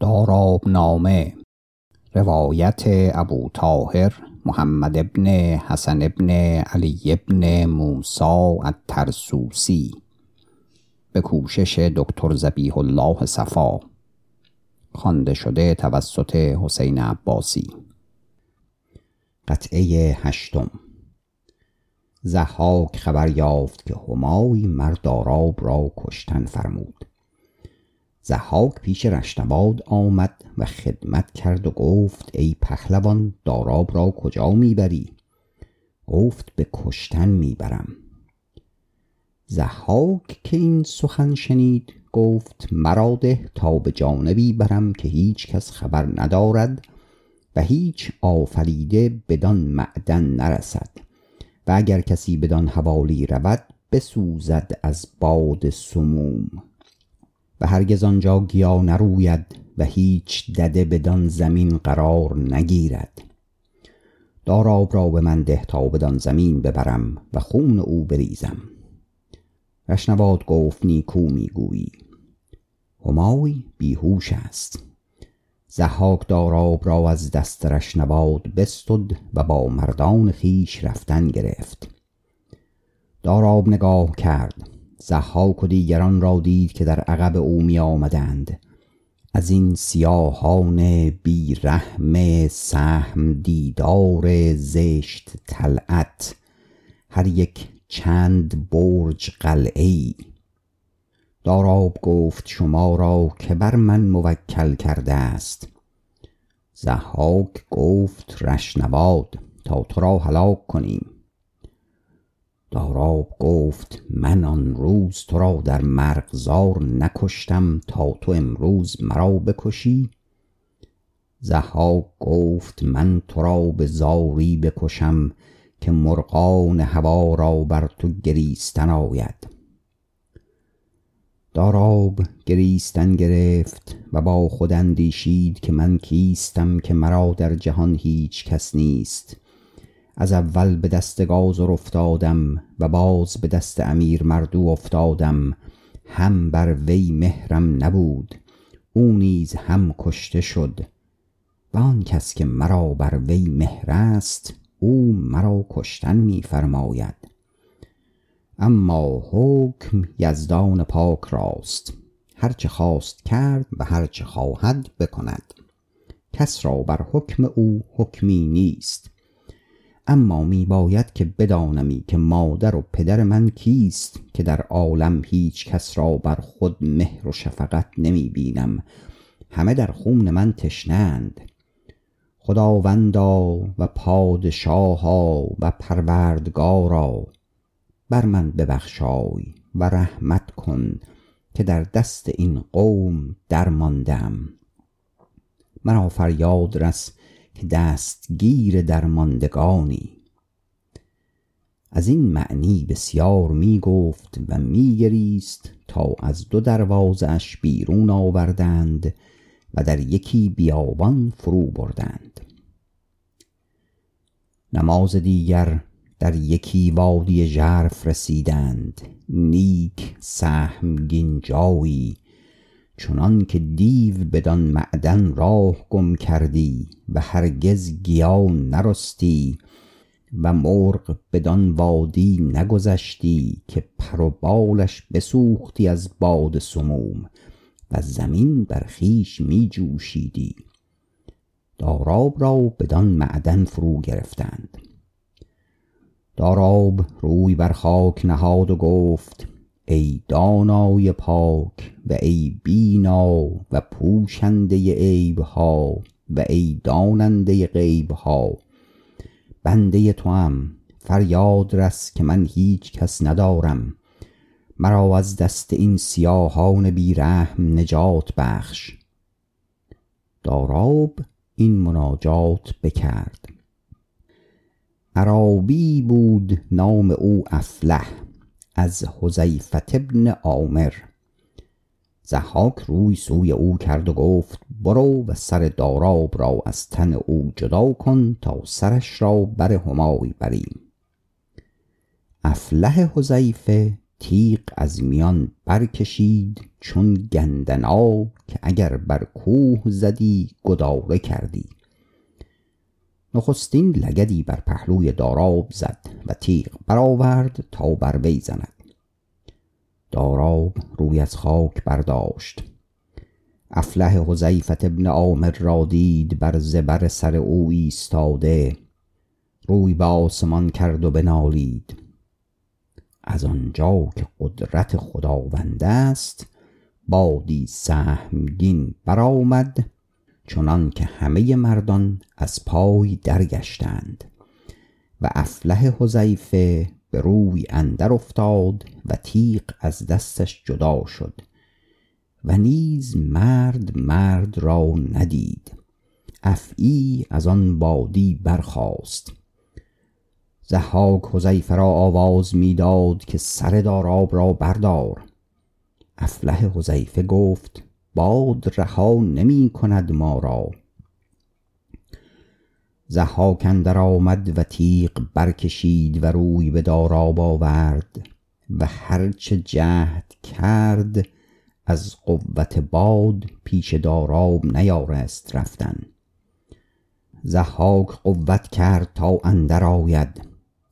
داراب نامه روایت ابو طاهر محمد ابن حسن ابن علی ابن موسا الترسوسی به کوشش دکتر زبیح الله صفا، خوانده شده توسط حسین عباسی. قطعه هشتم. ضحاک خبر یافت که همای مرد داراب را کشتن فرمود. ضحاک پیش رشنواد آمد و خدمت کرد و گفت ای پهلوان، داراب را کجا میبری؟ گفت به کشتن میبرم. ضحاک که این سخن شنید گفت مرا ده تا به جانبی برم که هیچ کس خبر ندارد و هیچ آفریده بدان معدن نرسد و اگر کسی بدان حوالی رود بسوزد از باد سموم و هرگز آنجا گیا نروید و هیچ دده بدان زمین قرار نگیرد. داراب را به من ده تا بدان زمین ببرم و خون او بریزم. رشنواد گفت نیکو میگویی. همای بیهوش است. ضحاک داراب را از دست رشنواد بستد و با مردان خیش رفتن گرفت. داراب نگاه کرد، ضحاک و دیگران را دید که در عقب او می آمدند. از این سیاهان بی رحم سهم دیدار زشت طلعت، هر یک چند برج قلعه‌ای. داراب گفت شما را که بر من موکل کرده است. ضحاک گفت رشنواد تا تو را هلاک کنیم. داراب گفت من آن روز تو را در مرغزار نکشتم تا تو امروز مرا بکشی؟ ضحاک گفت من تو را به زاری بکشم که مرغان هوا را بر تو گریستن آید. داراب گریستن گرفت و با خود اندیشید که من کیستم که مرا در جهان هیچ کس نیست. از اول به دست گازور افتادم و باز به دست امیر مردو افتادم، هم بر وی مهرم نبود، او نیز هم کشته شد و آن کس که مرا بر وی مهر است او مرا کشتن می فرماید. اما حکم یزدان پاک راست، هرچه خواست کرد و هرچه خواهد بکند، کس را بر حکم او حکمی نیست. اما می باید که بدانمی که مادر و پدر من کیست که در عالم هیچ کس را بر خود مهر و شفقت نمی بینم، همه در خون من تشنند. خداوندا و پادشاها و پروردگارا، بر من ببخشای و رحمت کن که در دست این قوم درماندم. مرا فریاد رس که دستگیر درماندگانی. از این معنی بسیار می گفت و می گریست تا از دو دروازه اش بیرون آوردند و در یکی بیابان فرو بردند. نماز دیگر در یکی وادی ژرف رسیدند، نیک سهمگین جایی، چنان که دیو بدان معدن راه گم کردی و هرگز گیا نرستی و مرغ بدان وادی نگذشتی که پر و بالش بسوختی از باد سموم و زمین بر خویش می جوشیدی. داراب را بدان معدن فرو گرفتند. داراب روی بر خاک نهاد و گفت ای دانای پاک و ای بینا و پوشنده عیبها و ای داننده غیبها، بنده توام، فریاد رس که من هیچ کس ندارم، مرا از دست این سیاهان بیرحم نجات بخش. داراب این مناجات بکرد. عرابی بود نام او افلح، از حذیفه ابن عامر. ضحاک روی سوی او کرد و گفت برو و سر داراب را از تن او جدا کن تا سرش را بر همای بریم. افلح حذیفه تیغ از میان برکشید چون گندنا، که اگر بر کوه زدی گداره کردی. نخستین لگدی بر پهلوی داراب زد و تیغ برآورد تا بر وی زند. داراب روی از خاک برداشت. افلح حذیفه ابن عامر را دید بر زبر سر او ایستاده، روی به آسمان کرد و بنالید. از آنجا که قدرت خداوند است بادی سهمگین برآمد، چنان که همه مردان از پای درگشتند و افلح حذیفه به روی اندر افتاد و تیغ از دستش جدا شد و نیز مرد را ندید. افعی از آن بادی برخاست. ضحاک حذیفه را آواز میداد که سر داراب را بردار. افلح حذیفه گفت باد رها نمی کند ما را. ضحاک اندر آمد و تیغ برکشید و روی به داراب آورد و هرچه جهد کرد از قوت باد پیش داراب نیارست رفتن. ضحاک قوت کرد تا اندر آید،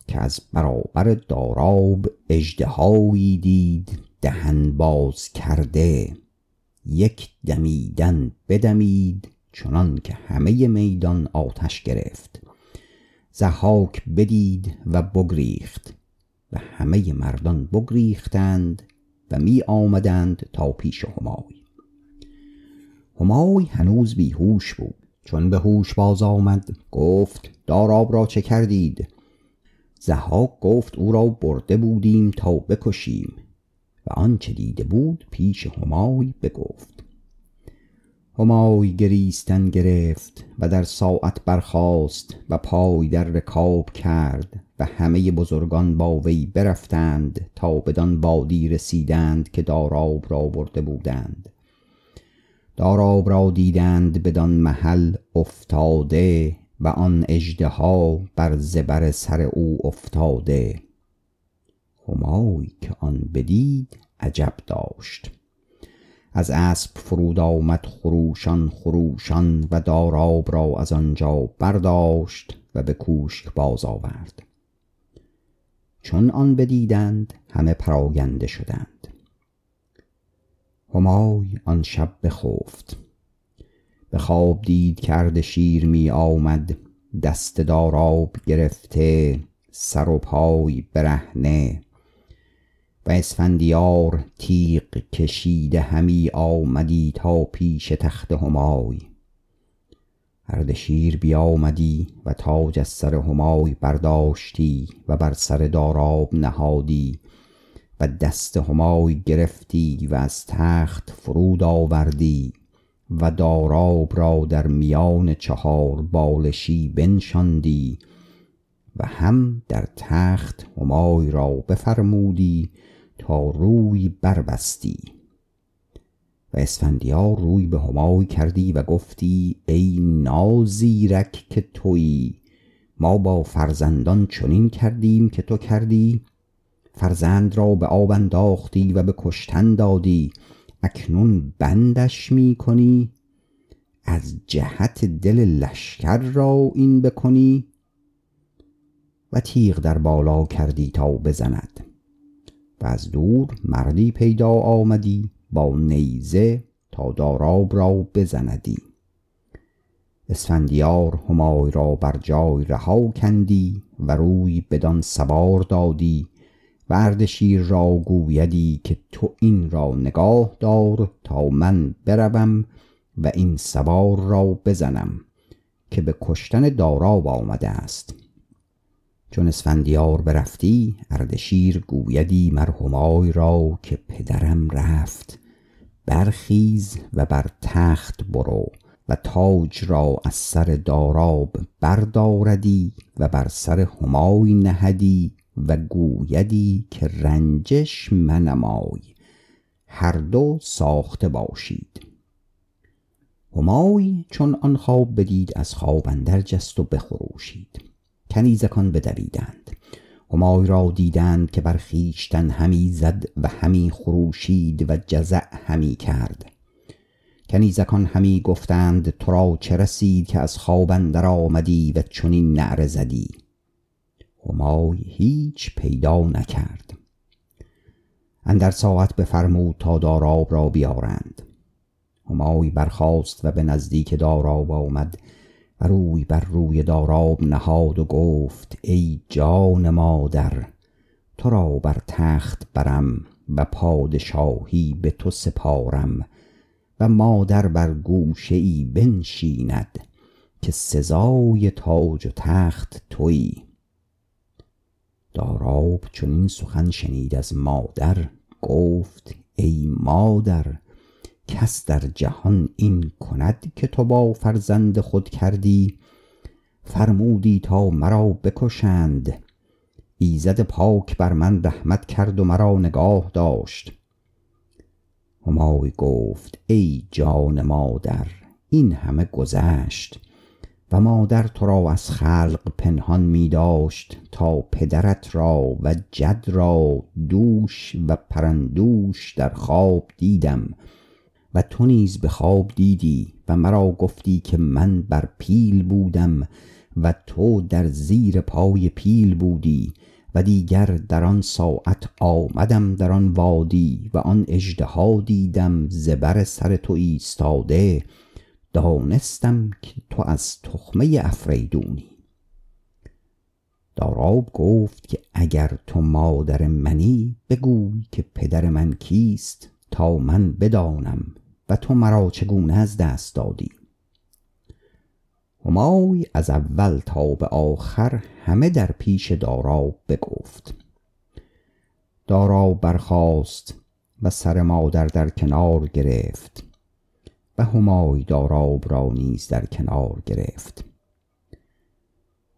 که از برابر داراب اژدهایی دید دهن باز کرده. یک دمیدن بدمید چنان که همه میدان آتش گرفت. ضحاک بدید و بگریخت و همه مردان بگریختند و می آمدند تا پیش همای. همای هنوز بیهوش بود. چون به هوش باز آمد گفت داراب را چه کردید؟ ضحاک گفت او را برده بودیم تا بکشیم و آنچه دیده بود پیش همای بگفت. همای گریستن گرفت و در ساعت برخاست و پای در رکاب کرد و همه بزرگان با وی برفتند تا بدان وادی رسیدند که داراب را برده بودند. داراب را دیدند بدان محل افتاده و آن اژدها بر زبر سر او افتاده. همای که آن بدید عجب داشت. از اسب فرود آمد خروشان و داراب را از آنجا برداشت و به کوشک باز آورد. چون آن بدیدند همه پراگنده شدند. همای آن شب بخفت. به خواب دید که اردشیر می آمد، دست داراب گرفته، سر و پای برهنه، و اسفندیار تیغ کشیده همی آمدی تا پیش تخت همای. اردشیر بیامدی و تاج از سر همای برداشتی و بر سر داراب نهادی و دست همای گرفتی و از تخت فرود آوردی و داراب را در میان چهار بالشی بنشاندی و هم در تخت همای را بفرمودی تا روی بربستی. و اسفندیار روی به همای کردی و گفتی ای نازیرک که تویی، ما با فرزندان چنین کردیم که تو کردی؟ فرزند را به آب انداختی و به کشتن دادی، اکنون بندش می کنی؟ از جهت دل لشکر را این بکنی؟ و تیغ در بالا کردی تا بزند و از دور مردی پیدا آمدی با نیزه تا داراب را بزندی. اسفندیار همای را بر جای رها کندی و روی بدان سوار دادی و اردشیر را گویدی که تو این را نگاه دار تا من بروم و این سوار را بزنم که به کشتن داراب آمده است. چون اسفندیار برفتی اردشیر گویدی مرهمای را که پدرم رفت، برخیز و بر تخت برو و تاج را از سر داراب برداردی و بر سر همای نهدی و گویدی که رنجش منمای، هر دو ساخته باشید. همای چون آن خواب بدید از خواب اندر جست و بخروشید. کنیزکان بدویدند. همای را دیدند که بر خویشتن همی زد و همی خروشید و جزع همی کرد. کنیزکان همی گفتند تو را چه رسید که از خواب اندر آمدی و چنین نعره زدی؟ همای هیچ پیدا نکرد. اندر ساعت بفرمود تا داراب را بیارند. همای برخاست و به نزدیک داراب آمد و روی بر روی داراب نهاد و گفت ای جان مادر، تو را بر تخت برم و پادشاهی به تو سپارم و مادر بر گوشه ای بنشیند که سزای تاج و تخت تویی. داراب چنین سخن شنید از مادر، گفت ای مادر، کس در جهان این کند که تو با فرزند خود کردی؟ فرمودی تا مرا بکشند. ایزد پاک بر من رحمت کرد و مرا نگاه داشت. همای گفت ای جان مادر، این همه گذشت و مادر تو را از خلق پنهان می داشت تا پدرت را و جد را دوش و پرندوش در خواب دیدم و تو نیز به خواب دیدی و مرا گفتی که من بر پیل بودم و تو در زیر پای پیل بودی و دیگر در آن ساعت آمدم در آن وادی و آن اژدها دیدم زبر سر تو ایستاده، دانستم که تو از تخمه افریدونی. داراب گفت که اگر تو مادر منی بگوی که پدر من کیست تا من بدانم و تو مرا چگونه از دست دادی. همای از اول تا به آخر همه در پیش داراب بگفت. داراب برخاست و سر مادر در کنار گرفت و همای داراب را نیز در کنار گرفت.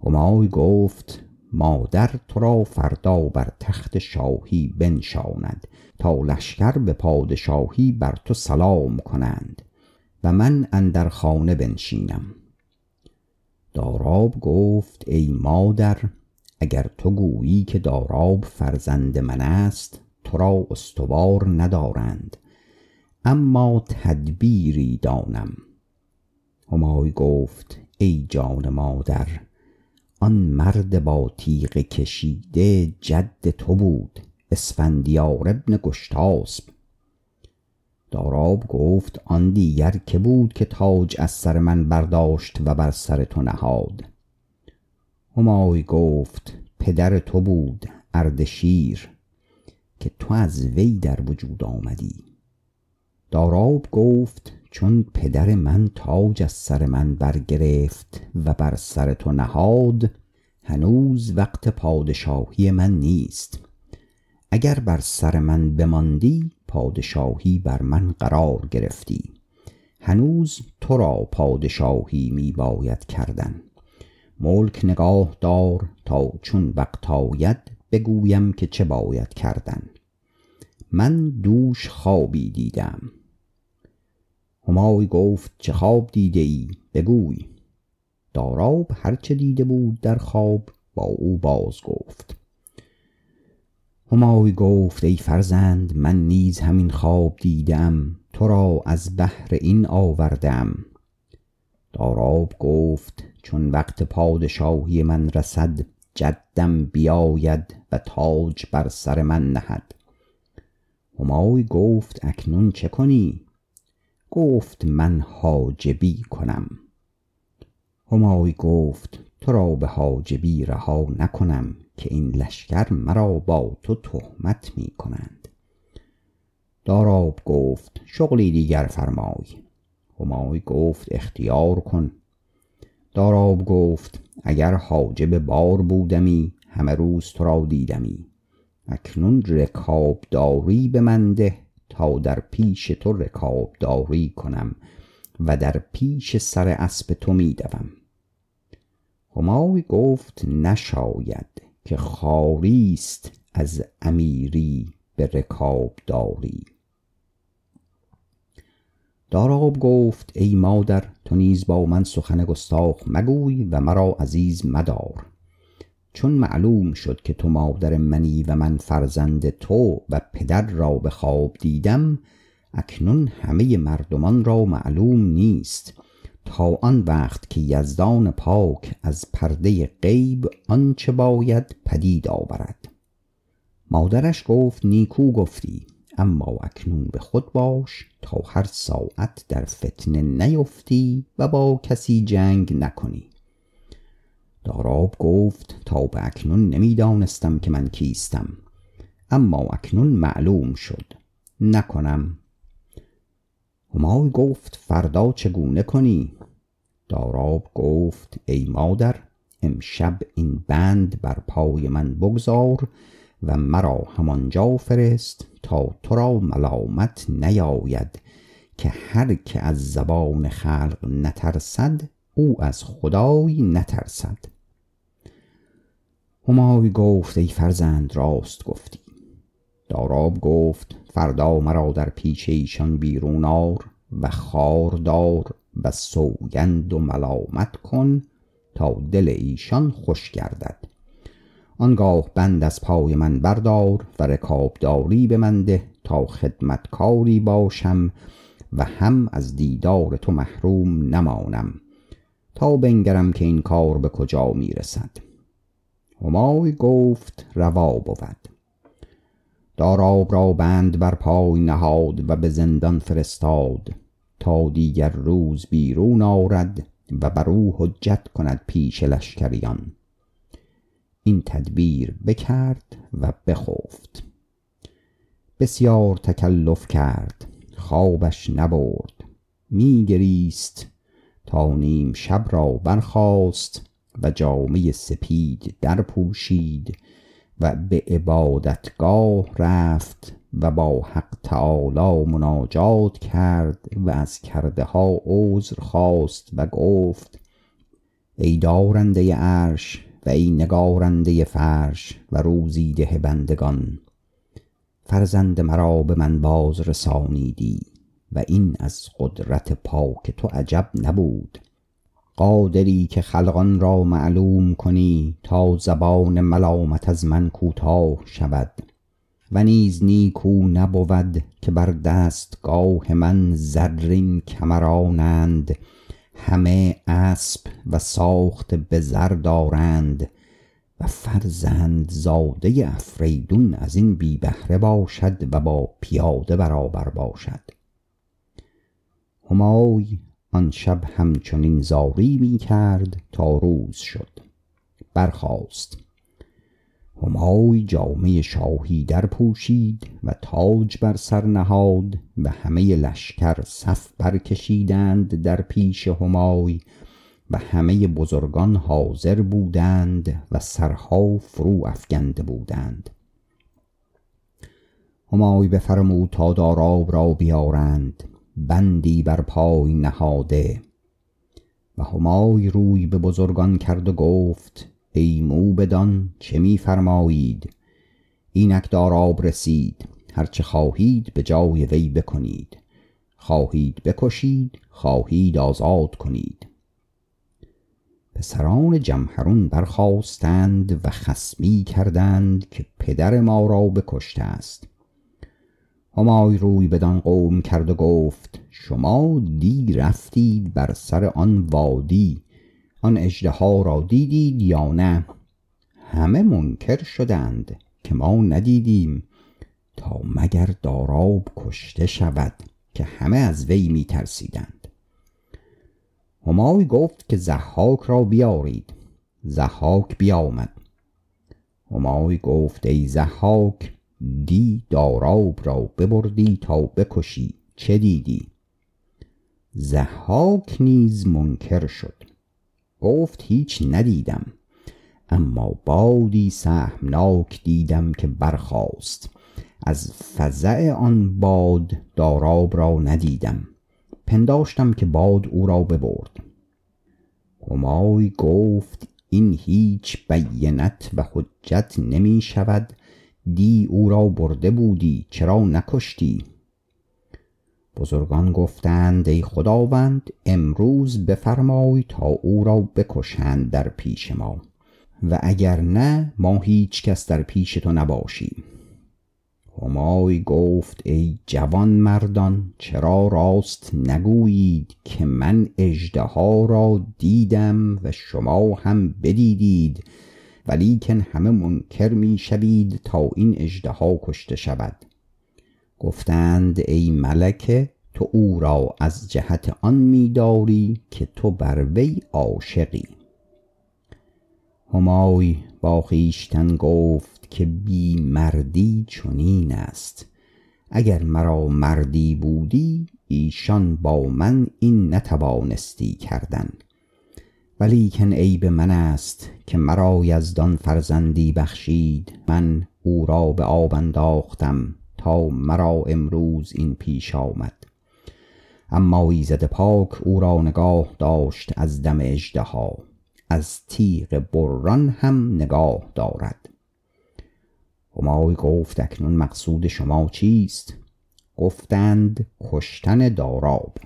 همای گفت مادر تو را فردا بر تخت شاهی بنشاند تا لشکر به پادشاهی بر تو سلام کنند و من اندر خانه بنشینم. داراب گفت ای مادر، اگر تو گویی که داراب فرزند من است تو را استوار ندارند، اما تدبیری دانم. همای گفت ای جان مادر، آن مرد با تیغ کشیده جد تو بود، اسفندیار ابن گشتاسب. داراب گفت آن دیگر که بود که تاج از سر من برداشت و بر سر تو نهاد؟ همای گفت پدر تو بود، اردشیر، که تو از وی در وجود آمدی. داراب گفت چون پدر من تاج از سر من برگرفت و بر سر تو نهاد، هنوز وقت پادشاهی من نیست. اگر بر سر من بماندی پادشاهی بر من قرار گرفتی، هنوز تو را پادشاهی می باید کردن. ملک نگاه دار تا چون وقت آید بگویم که چه باید کردن. من دوش خوابی دیدم. همای گفت چه خواب دیده ای؟ بگوی. داراب هرچه دیده بود در خواب با او باز گفت. همای گفت ای فرزند، من نیز همین خواب دیدم، تو را از بحر این آوردم. داراب گفت چون وقت پادشاهی من رسد جدم بیاید و تاج بر سر من نهد. همای گفت اکنون چه کنی؟ گفت من حاجبی کنم. همای گفت تو را به حاجبی رها نکنم که این لشکر مرا با تو تهمت می کنند. داراب گفت شغلی دیگر فرمای. همای گفت اختیار کن. داراب گفت اگر حاجب بار بودمی همه روز تو را دیدمی، اکنون رکابداری به من ده تا در پیش تو رکابداری کنم و در پیش سر اسب تو می دوم. همای گفت نشاید که خاریست از امیری به رکابداری. داراب گفت ای مادر، تو نیز با من سخن گستاخ مگوی و مرا عزیز مدار. چون معلوم شد که تو مادر منی و من فرزند تو و پدر را به خواب دیدم، اکنون همه مردمان را معلوم نیست تا آن وقت که یزدان پاک از پرده غیب آنچه باید پدید آورد. مادرش گفت نیکو گفتی، اما اکنون به خود باش تا هر ساعت در فتنه نیفتی و با کسی جنگ نکنی. داراب گفت تا به اکنون نمی دانستم که من کیستم، اما اکنون معلوم شد، نکنم. همای گفت فردا چگونه کنی؟ داراب گفت ای مادر، امشب این بند بر پای من بگذار و مرا همانجا فرست تا تو را ملامت نیاید، که هر که از زبان خلق نترسد او از خدای نترسد. همای گفت ای فرزند راست گفتی. داراب گفت فردا مرا در پیش ایشان بیرون آر و خار دار و سوگند و ملامت کن تا دل ایشان خوش گردد. آنگاه بند از پای من بردار و رکابداری به من ده تا خدمتکاری باشم و هم از دیدار تو محروم نمانم تا بنگرم که این کار به کجا می رسد. همای گفت روا بود. داراب را بند بر پای نهاد و به زندان فرستاد تا دیگر روز بیرون آرد و بر او حجت کند پیش لشکریان. این تدبیر بکرد و بخفت. بسیار تکلف کرد، خوابش نبرد، میگریست تا نیم شب را برخاست و جامه سپید در پوشید و به عبادتگاه رفت و با حق تعالی مناجات کرد و از کرده ها عذر خواست و گفت ای دارنده عرش و ای نگارنده فرش و روزی ده بندگان، فرزند مرا به من باز رسانیدی و این از قدرت پاک تو عجب نبود، قادری که خلقان را معلوم کنی تا زبان ملامت از من کوتاه شود، و نیز نیکو نبود که بر دستگاه من زرین کمرانند، همه اسب و ساخت به زر دارند و فرزند زاده افریدون از این بی بهره باشد و با پیاده برابر باشد. همای آن شب همچنین زاری می کرد تا روز شد. برخاست. همای جامه شاهی در پوشید و تاج بر سر نهاد و همه لشکر صف برکشیدند در پیش همای و همه بزرگان حاضر بودند و سرها فرو افکنده بودند. همای بفرمود تا داراب را بیارند بندی بر پای نهاده، و همای روی به بزرگان کرد و گفت ای موبدان چه می فرمایید؟ اینک داراب رسید، هرچه خواهید به جای وی بکنید، خواهید بکشید، خواهید آزاد کنید. پسران جمحرون برخاستند و خصمی کردند که پدر ما را بکشته است. همای روی بدان قوم کرد و گفت شما دی رفتید بر سر آن وادی، آن اژدها را دیدید یا نه؟ همه منکر شدند که ما ندیدیم تا مگر داراب کشته شود، که همه از وی می ترسیدند. همای گفت که ضحاک را بیارید. ضحاک بیامد. همای گفت ای ضحاک، دی داراب را ببردی تا بکشی، چه دیدی؟ ضحاک نیز منکر شد، گفت هیچ ندیدم، اما بادی سهمناک دیدم که برخاست. از فزع آن باد داراب را ندیدم، پنداشتم که باد او را ببرد. همای گفت این هیچ بینت و حجت نمی شود، دی او را برده بودی، چرا نکشتی؟ بزرگان گفتند ای خداوند، امروز بفرمای تا او را بکشند در پیش ما و اگر نه ما هیچ کس در پیش تو نباشیم. همای گفت ای جوان مردان چرا راست نگویید که من اژدها را دیدم و شما هم بدیدید، ولیکن همه منکر می شوید تا این اژدها کشته شود. گفتند ای ملکه تو او را از جهت آن می داری که تو بر وی عاشقی. همای با خویشتن گفت که بی مردی چنین است، اگر مرا مردی بودی ایشان با من این نتوانستی کردن، ولیکن عیب من است که مرا یزدان فرزندی بخشید، من او را به آب انداختم تا مرا امروز این پیش آمد. اما ایزد پاک او را نگاه داشت از دم اژدها، از تیغ بران هم نگاه دارد. همای گفت اکنون مقصود شما چیست؟ گفتند کشتن داراب.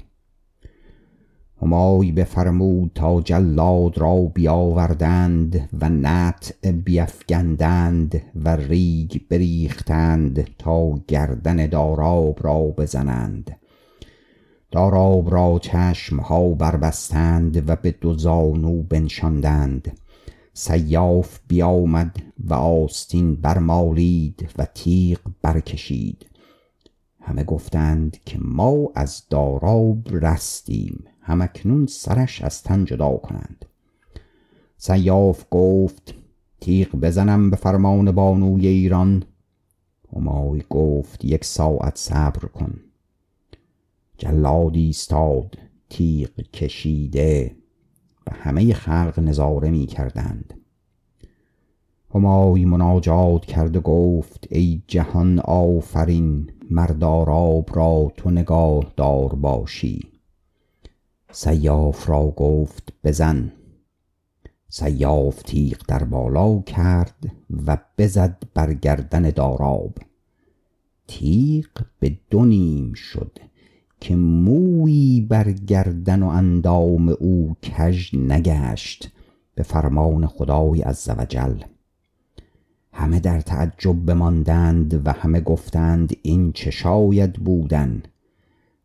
همای بفرمود تا جلاد را بیاوردند و نطع بیفگندند و ریگ بریختند تا گردن داراب را بزنند. داراب را چشمها بربستند و به دو زانو بنشاندند. سیاف بیامد و آستین برمالید و تیغ برکشید. همه گفتند که ما از داراب رستیم، همکنون سرش از تن جدا کنند. سیاف گفت تیغ بزنم به فرمان بانوی ایران؟ همای گفت یک ساعت صبر کن. جلادی ایستاد تیغ کشیده و همه خلق نظاره می کردند. همای مناجات کرد و گفت ای جهان آفرین، مرد داراب را تو نگاه دار باشی. سیاف را گفت بزن. سیاف تیغ در بالا کرد و بزد بر گردن داراب. تیغ به دو نیم شد که مویی بر گردن و اندام او کج نگشت به فرمان خدای عزوجل. همه در تعجب بماندند و همه گفتند این چه شاید بودن،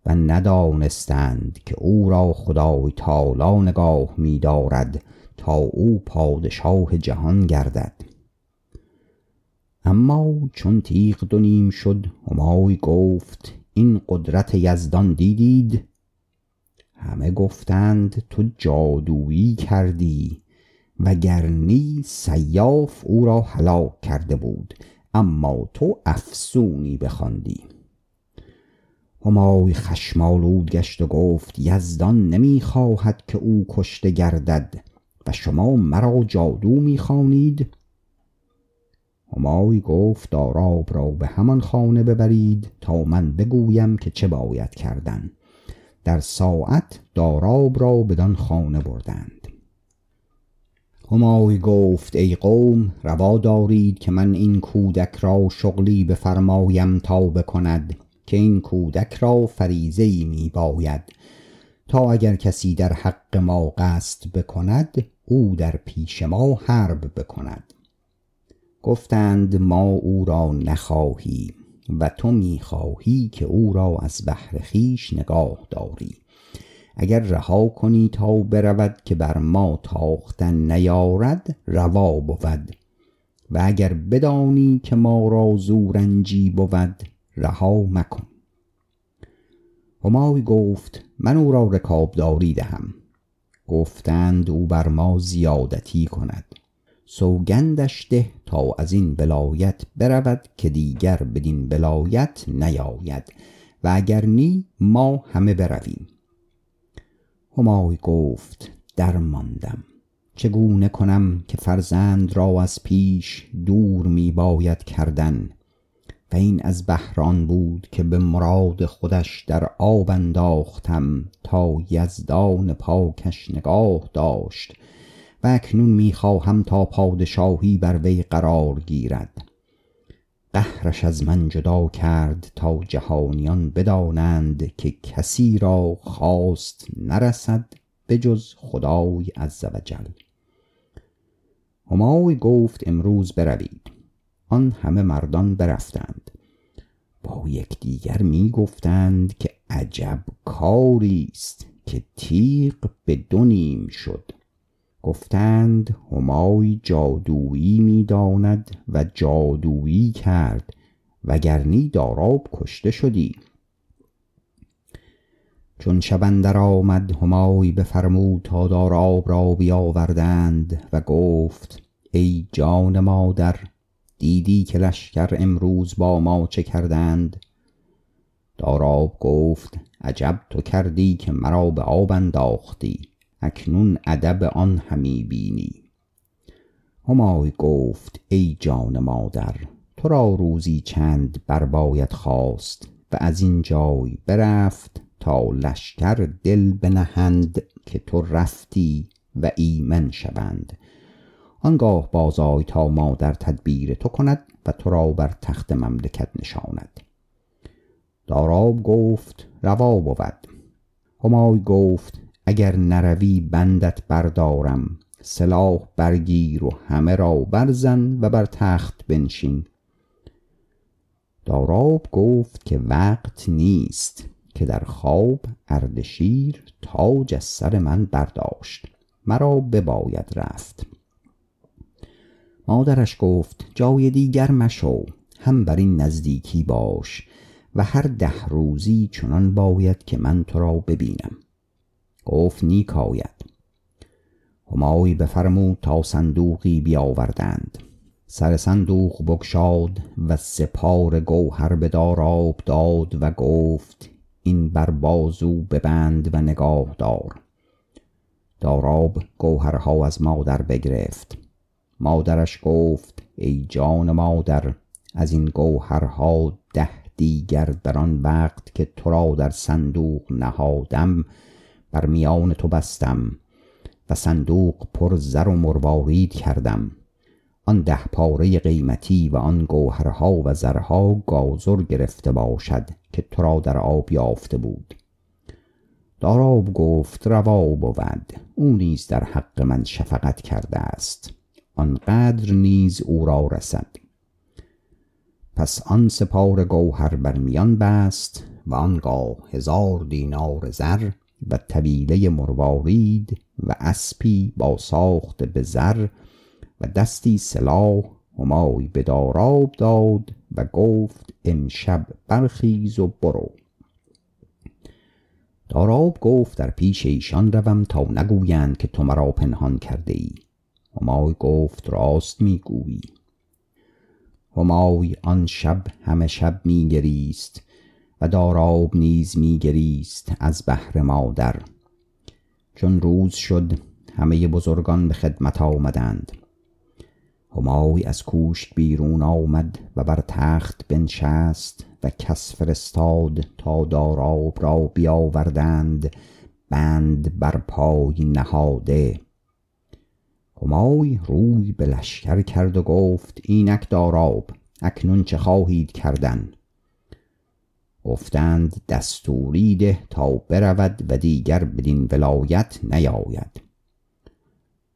و ندانستند که او را خدای تعالی نگاه می دارد تا او پادشاه جهان گردد. اما چون تیغ دو نیم شد، همای گفت این قدرت یزدان دیدید؟ همه گفتند تو جادویی کردی، وگرنی سیاف او را هلاک کرده بود، اما تو افسونی بخواندی. همای خشم‌آلود گشت و گفت یزدان نمی‌خواهد که او کشته گردد و شما مرا جادو می‌خوانید؟ همای گفت داراب را به همان خانه ببرید تا من بگویم که چه باید کردن. در ساعت داراب را بدان خانه بردند. همای گفت ای قوم روا دارید که من این کودک را شغلی بفرمایم تا بکند، که این کودک را فریضه‌ای می باید تا اگر کسی در حق ما قصد بکند او در پیش ما حرب بکند. گفتند ما او را نخواهی و تو میخواهی که او را از بهر خویش نگاه داری، اگر رها کنی تا برود که بر ما تاختن نیارد روا بود، و اگر بدانی که ما را زورنجی بود رها مکن. همای گفت من او را رکابداری دهم. گفتند او بر ما زیادتی کند، سوگندش ده تا از این ولایت برود که دیگر بدین ولایت نیاید، و اگر نی ما همه برویم. همای گفت در ماندم، چگونه کنم که فرزند را از پیش دور می باید کردن، و این از بهران بود که به مراد خودش در آب انداختم تا یزدان پاکش نگاه داشت، و اکنون میخواهم تا پادشاهی بر وی قرار گیرد. قهرش از من جدا کرد تا جهانیان بدانند که کسی را خواست نرسد به جز خدای عزوجل. همای گفت امروز بروید. آن همه مردان برفتند. با یکدیگر می گفتند که عجب کاری است که تیغ به دو نیم شد. گفتند همای جادویی می داند و جادویی کرد، وگرنی داراب کشته شدی. چون شب اندر آمد همای بفرمود تا داراب را بیاوردند و گفت ای جان مادر، دیدی که لشکر امروز با ما چه کردند؟ داراب گفت عجب تو کردی که مرا به آب انداختی، اکنون ادب آن همی بینی. همای گفت ای جان مادر، تو را روزی چند برباید خواست و از این جای برفت تا لشکر دل بنهند که تو رفتی و ایمن شوند. آنگاه بازای تا مادر تدبیر تو کند و تو را بر تخت مملکت نشاند. داراب گفت روا بود. همای گفت اگر نروی بندت بردارم، سلاح برگیر و همه را برزن و بر تخت بنشین. داراب گفت که وقت نیست، که در خواب اردشیر تاج از سر من برداشت، مرا بباید رفت. مادرش گفت جای دیگر مشو، هم بر این نزدیکی باش و هر 10 روزی چنان باید که من تو را ببینم. گفت نیک آید. همای بفرمود تا صندوقی بیاوردند. سر صندوق بگشاد و 3 پاره گوهر به داراب داد و گفت این بر بازو ببند و نگاه دار. داراب گوهرها از مادر بگرفت. مادرش گفت ای جان مادر، از این گوهرها 10 دیگر در آن وقت که تو را در صندوق نهادم بر میان تو بستم و صندوق پر زر و مروارید کردم. آن 10 پاره قیمتی و آن گوهرها و زرها گازور گرفته باشد که تو را در آب یافته بود. داراب گفت روا بود، او نیز در حق من شفقت کرده است، آنقدر نیز او را رسد. پس آن 3 پاره گوهر بر میان بست و آنگاه 1000 دینار زر و طویله مروارید و اسپی با ساخت به زر و دستی سلاح همای به داراب داد و گفت امشب برخیز و برو. داراب گفت در پیش ایشان روم تا نگویند که تو مرا پنهان کرده ای. همای گفت راست میگویی. همای آن شب همه شب میگریست و داراب نیز میگریست از بهر مادر. چون روز شد همه بزرگان به خدمت آمدند. همای از کوشک بیرون آمد و بر تخت بنشست و کس فرستاد تا داراب را بیاوردند بند بر پای نهاده. همای روی به لشکر کرد و گفت اینک داراب، اکنون چه خواهید کردن؟ گفتند دستوری ده تا برود و دیگر بدین ولایت نیاید.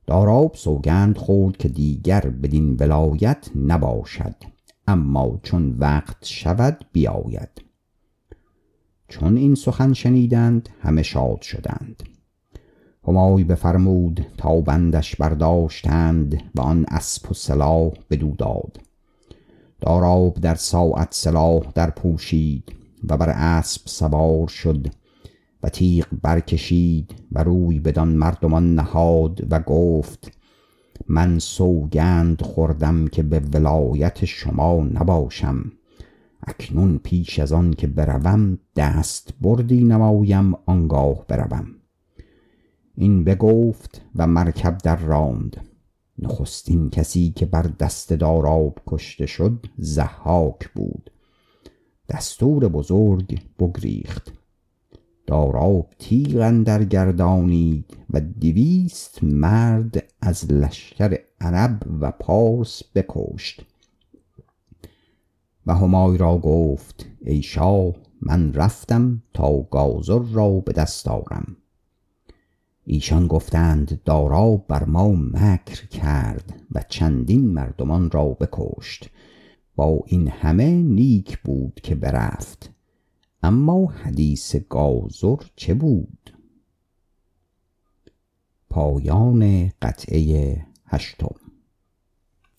داراب سوگند خورد که دیگر بدین ولایت نباشد، اما چون وقت شود بیاید. چون این سخن شنیدند همه شاد شدند. همای بفرمود تا بندش برداشتند و آن اسب و سلاح بدو داد. داراب در ساعت سلاح در پوشید و بر اسب سوار شد و تیغ برکشید و روی بدان مردمان نهاد و گفت من سوگند خوردم که به ولایت شما نباشم، اکنون پیش از آن که بروم دست بردی نمایم، آنگاه بروم. این بگفت و مرکب در راند. نخستین کسی که بر دست داراب کشته شد ضحاک بود. دستور بزرگ بگریخت. داراب تیغ اندر گردانید و 200 مرد از لشکر عرب و پارس بکشت. و همای را گفت ای شاه، من رفتم تا گازور را به دست آورم. ایشان گفتند داراب بر ما مکر کرد و چندین مردمان را بکشت، با این همه نیک بود که برفت، اما حدیث گازور چه بود؟ پایان قطعه 8.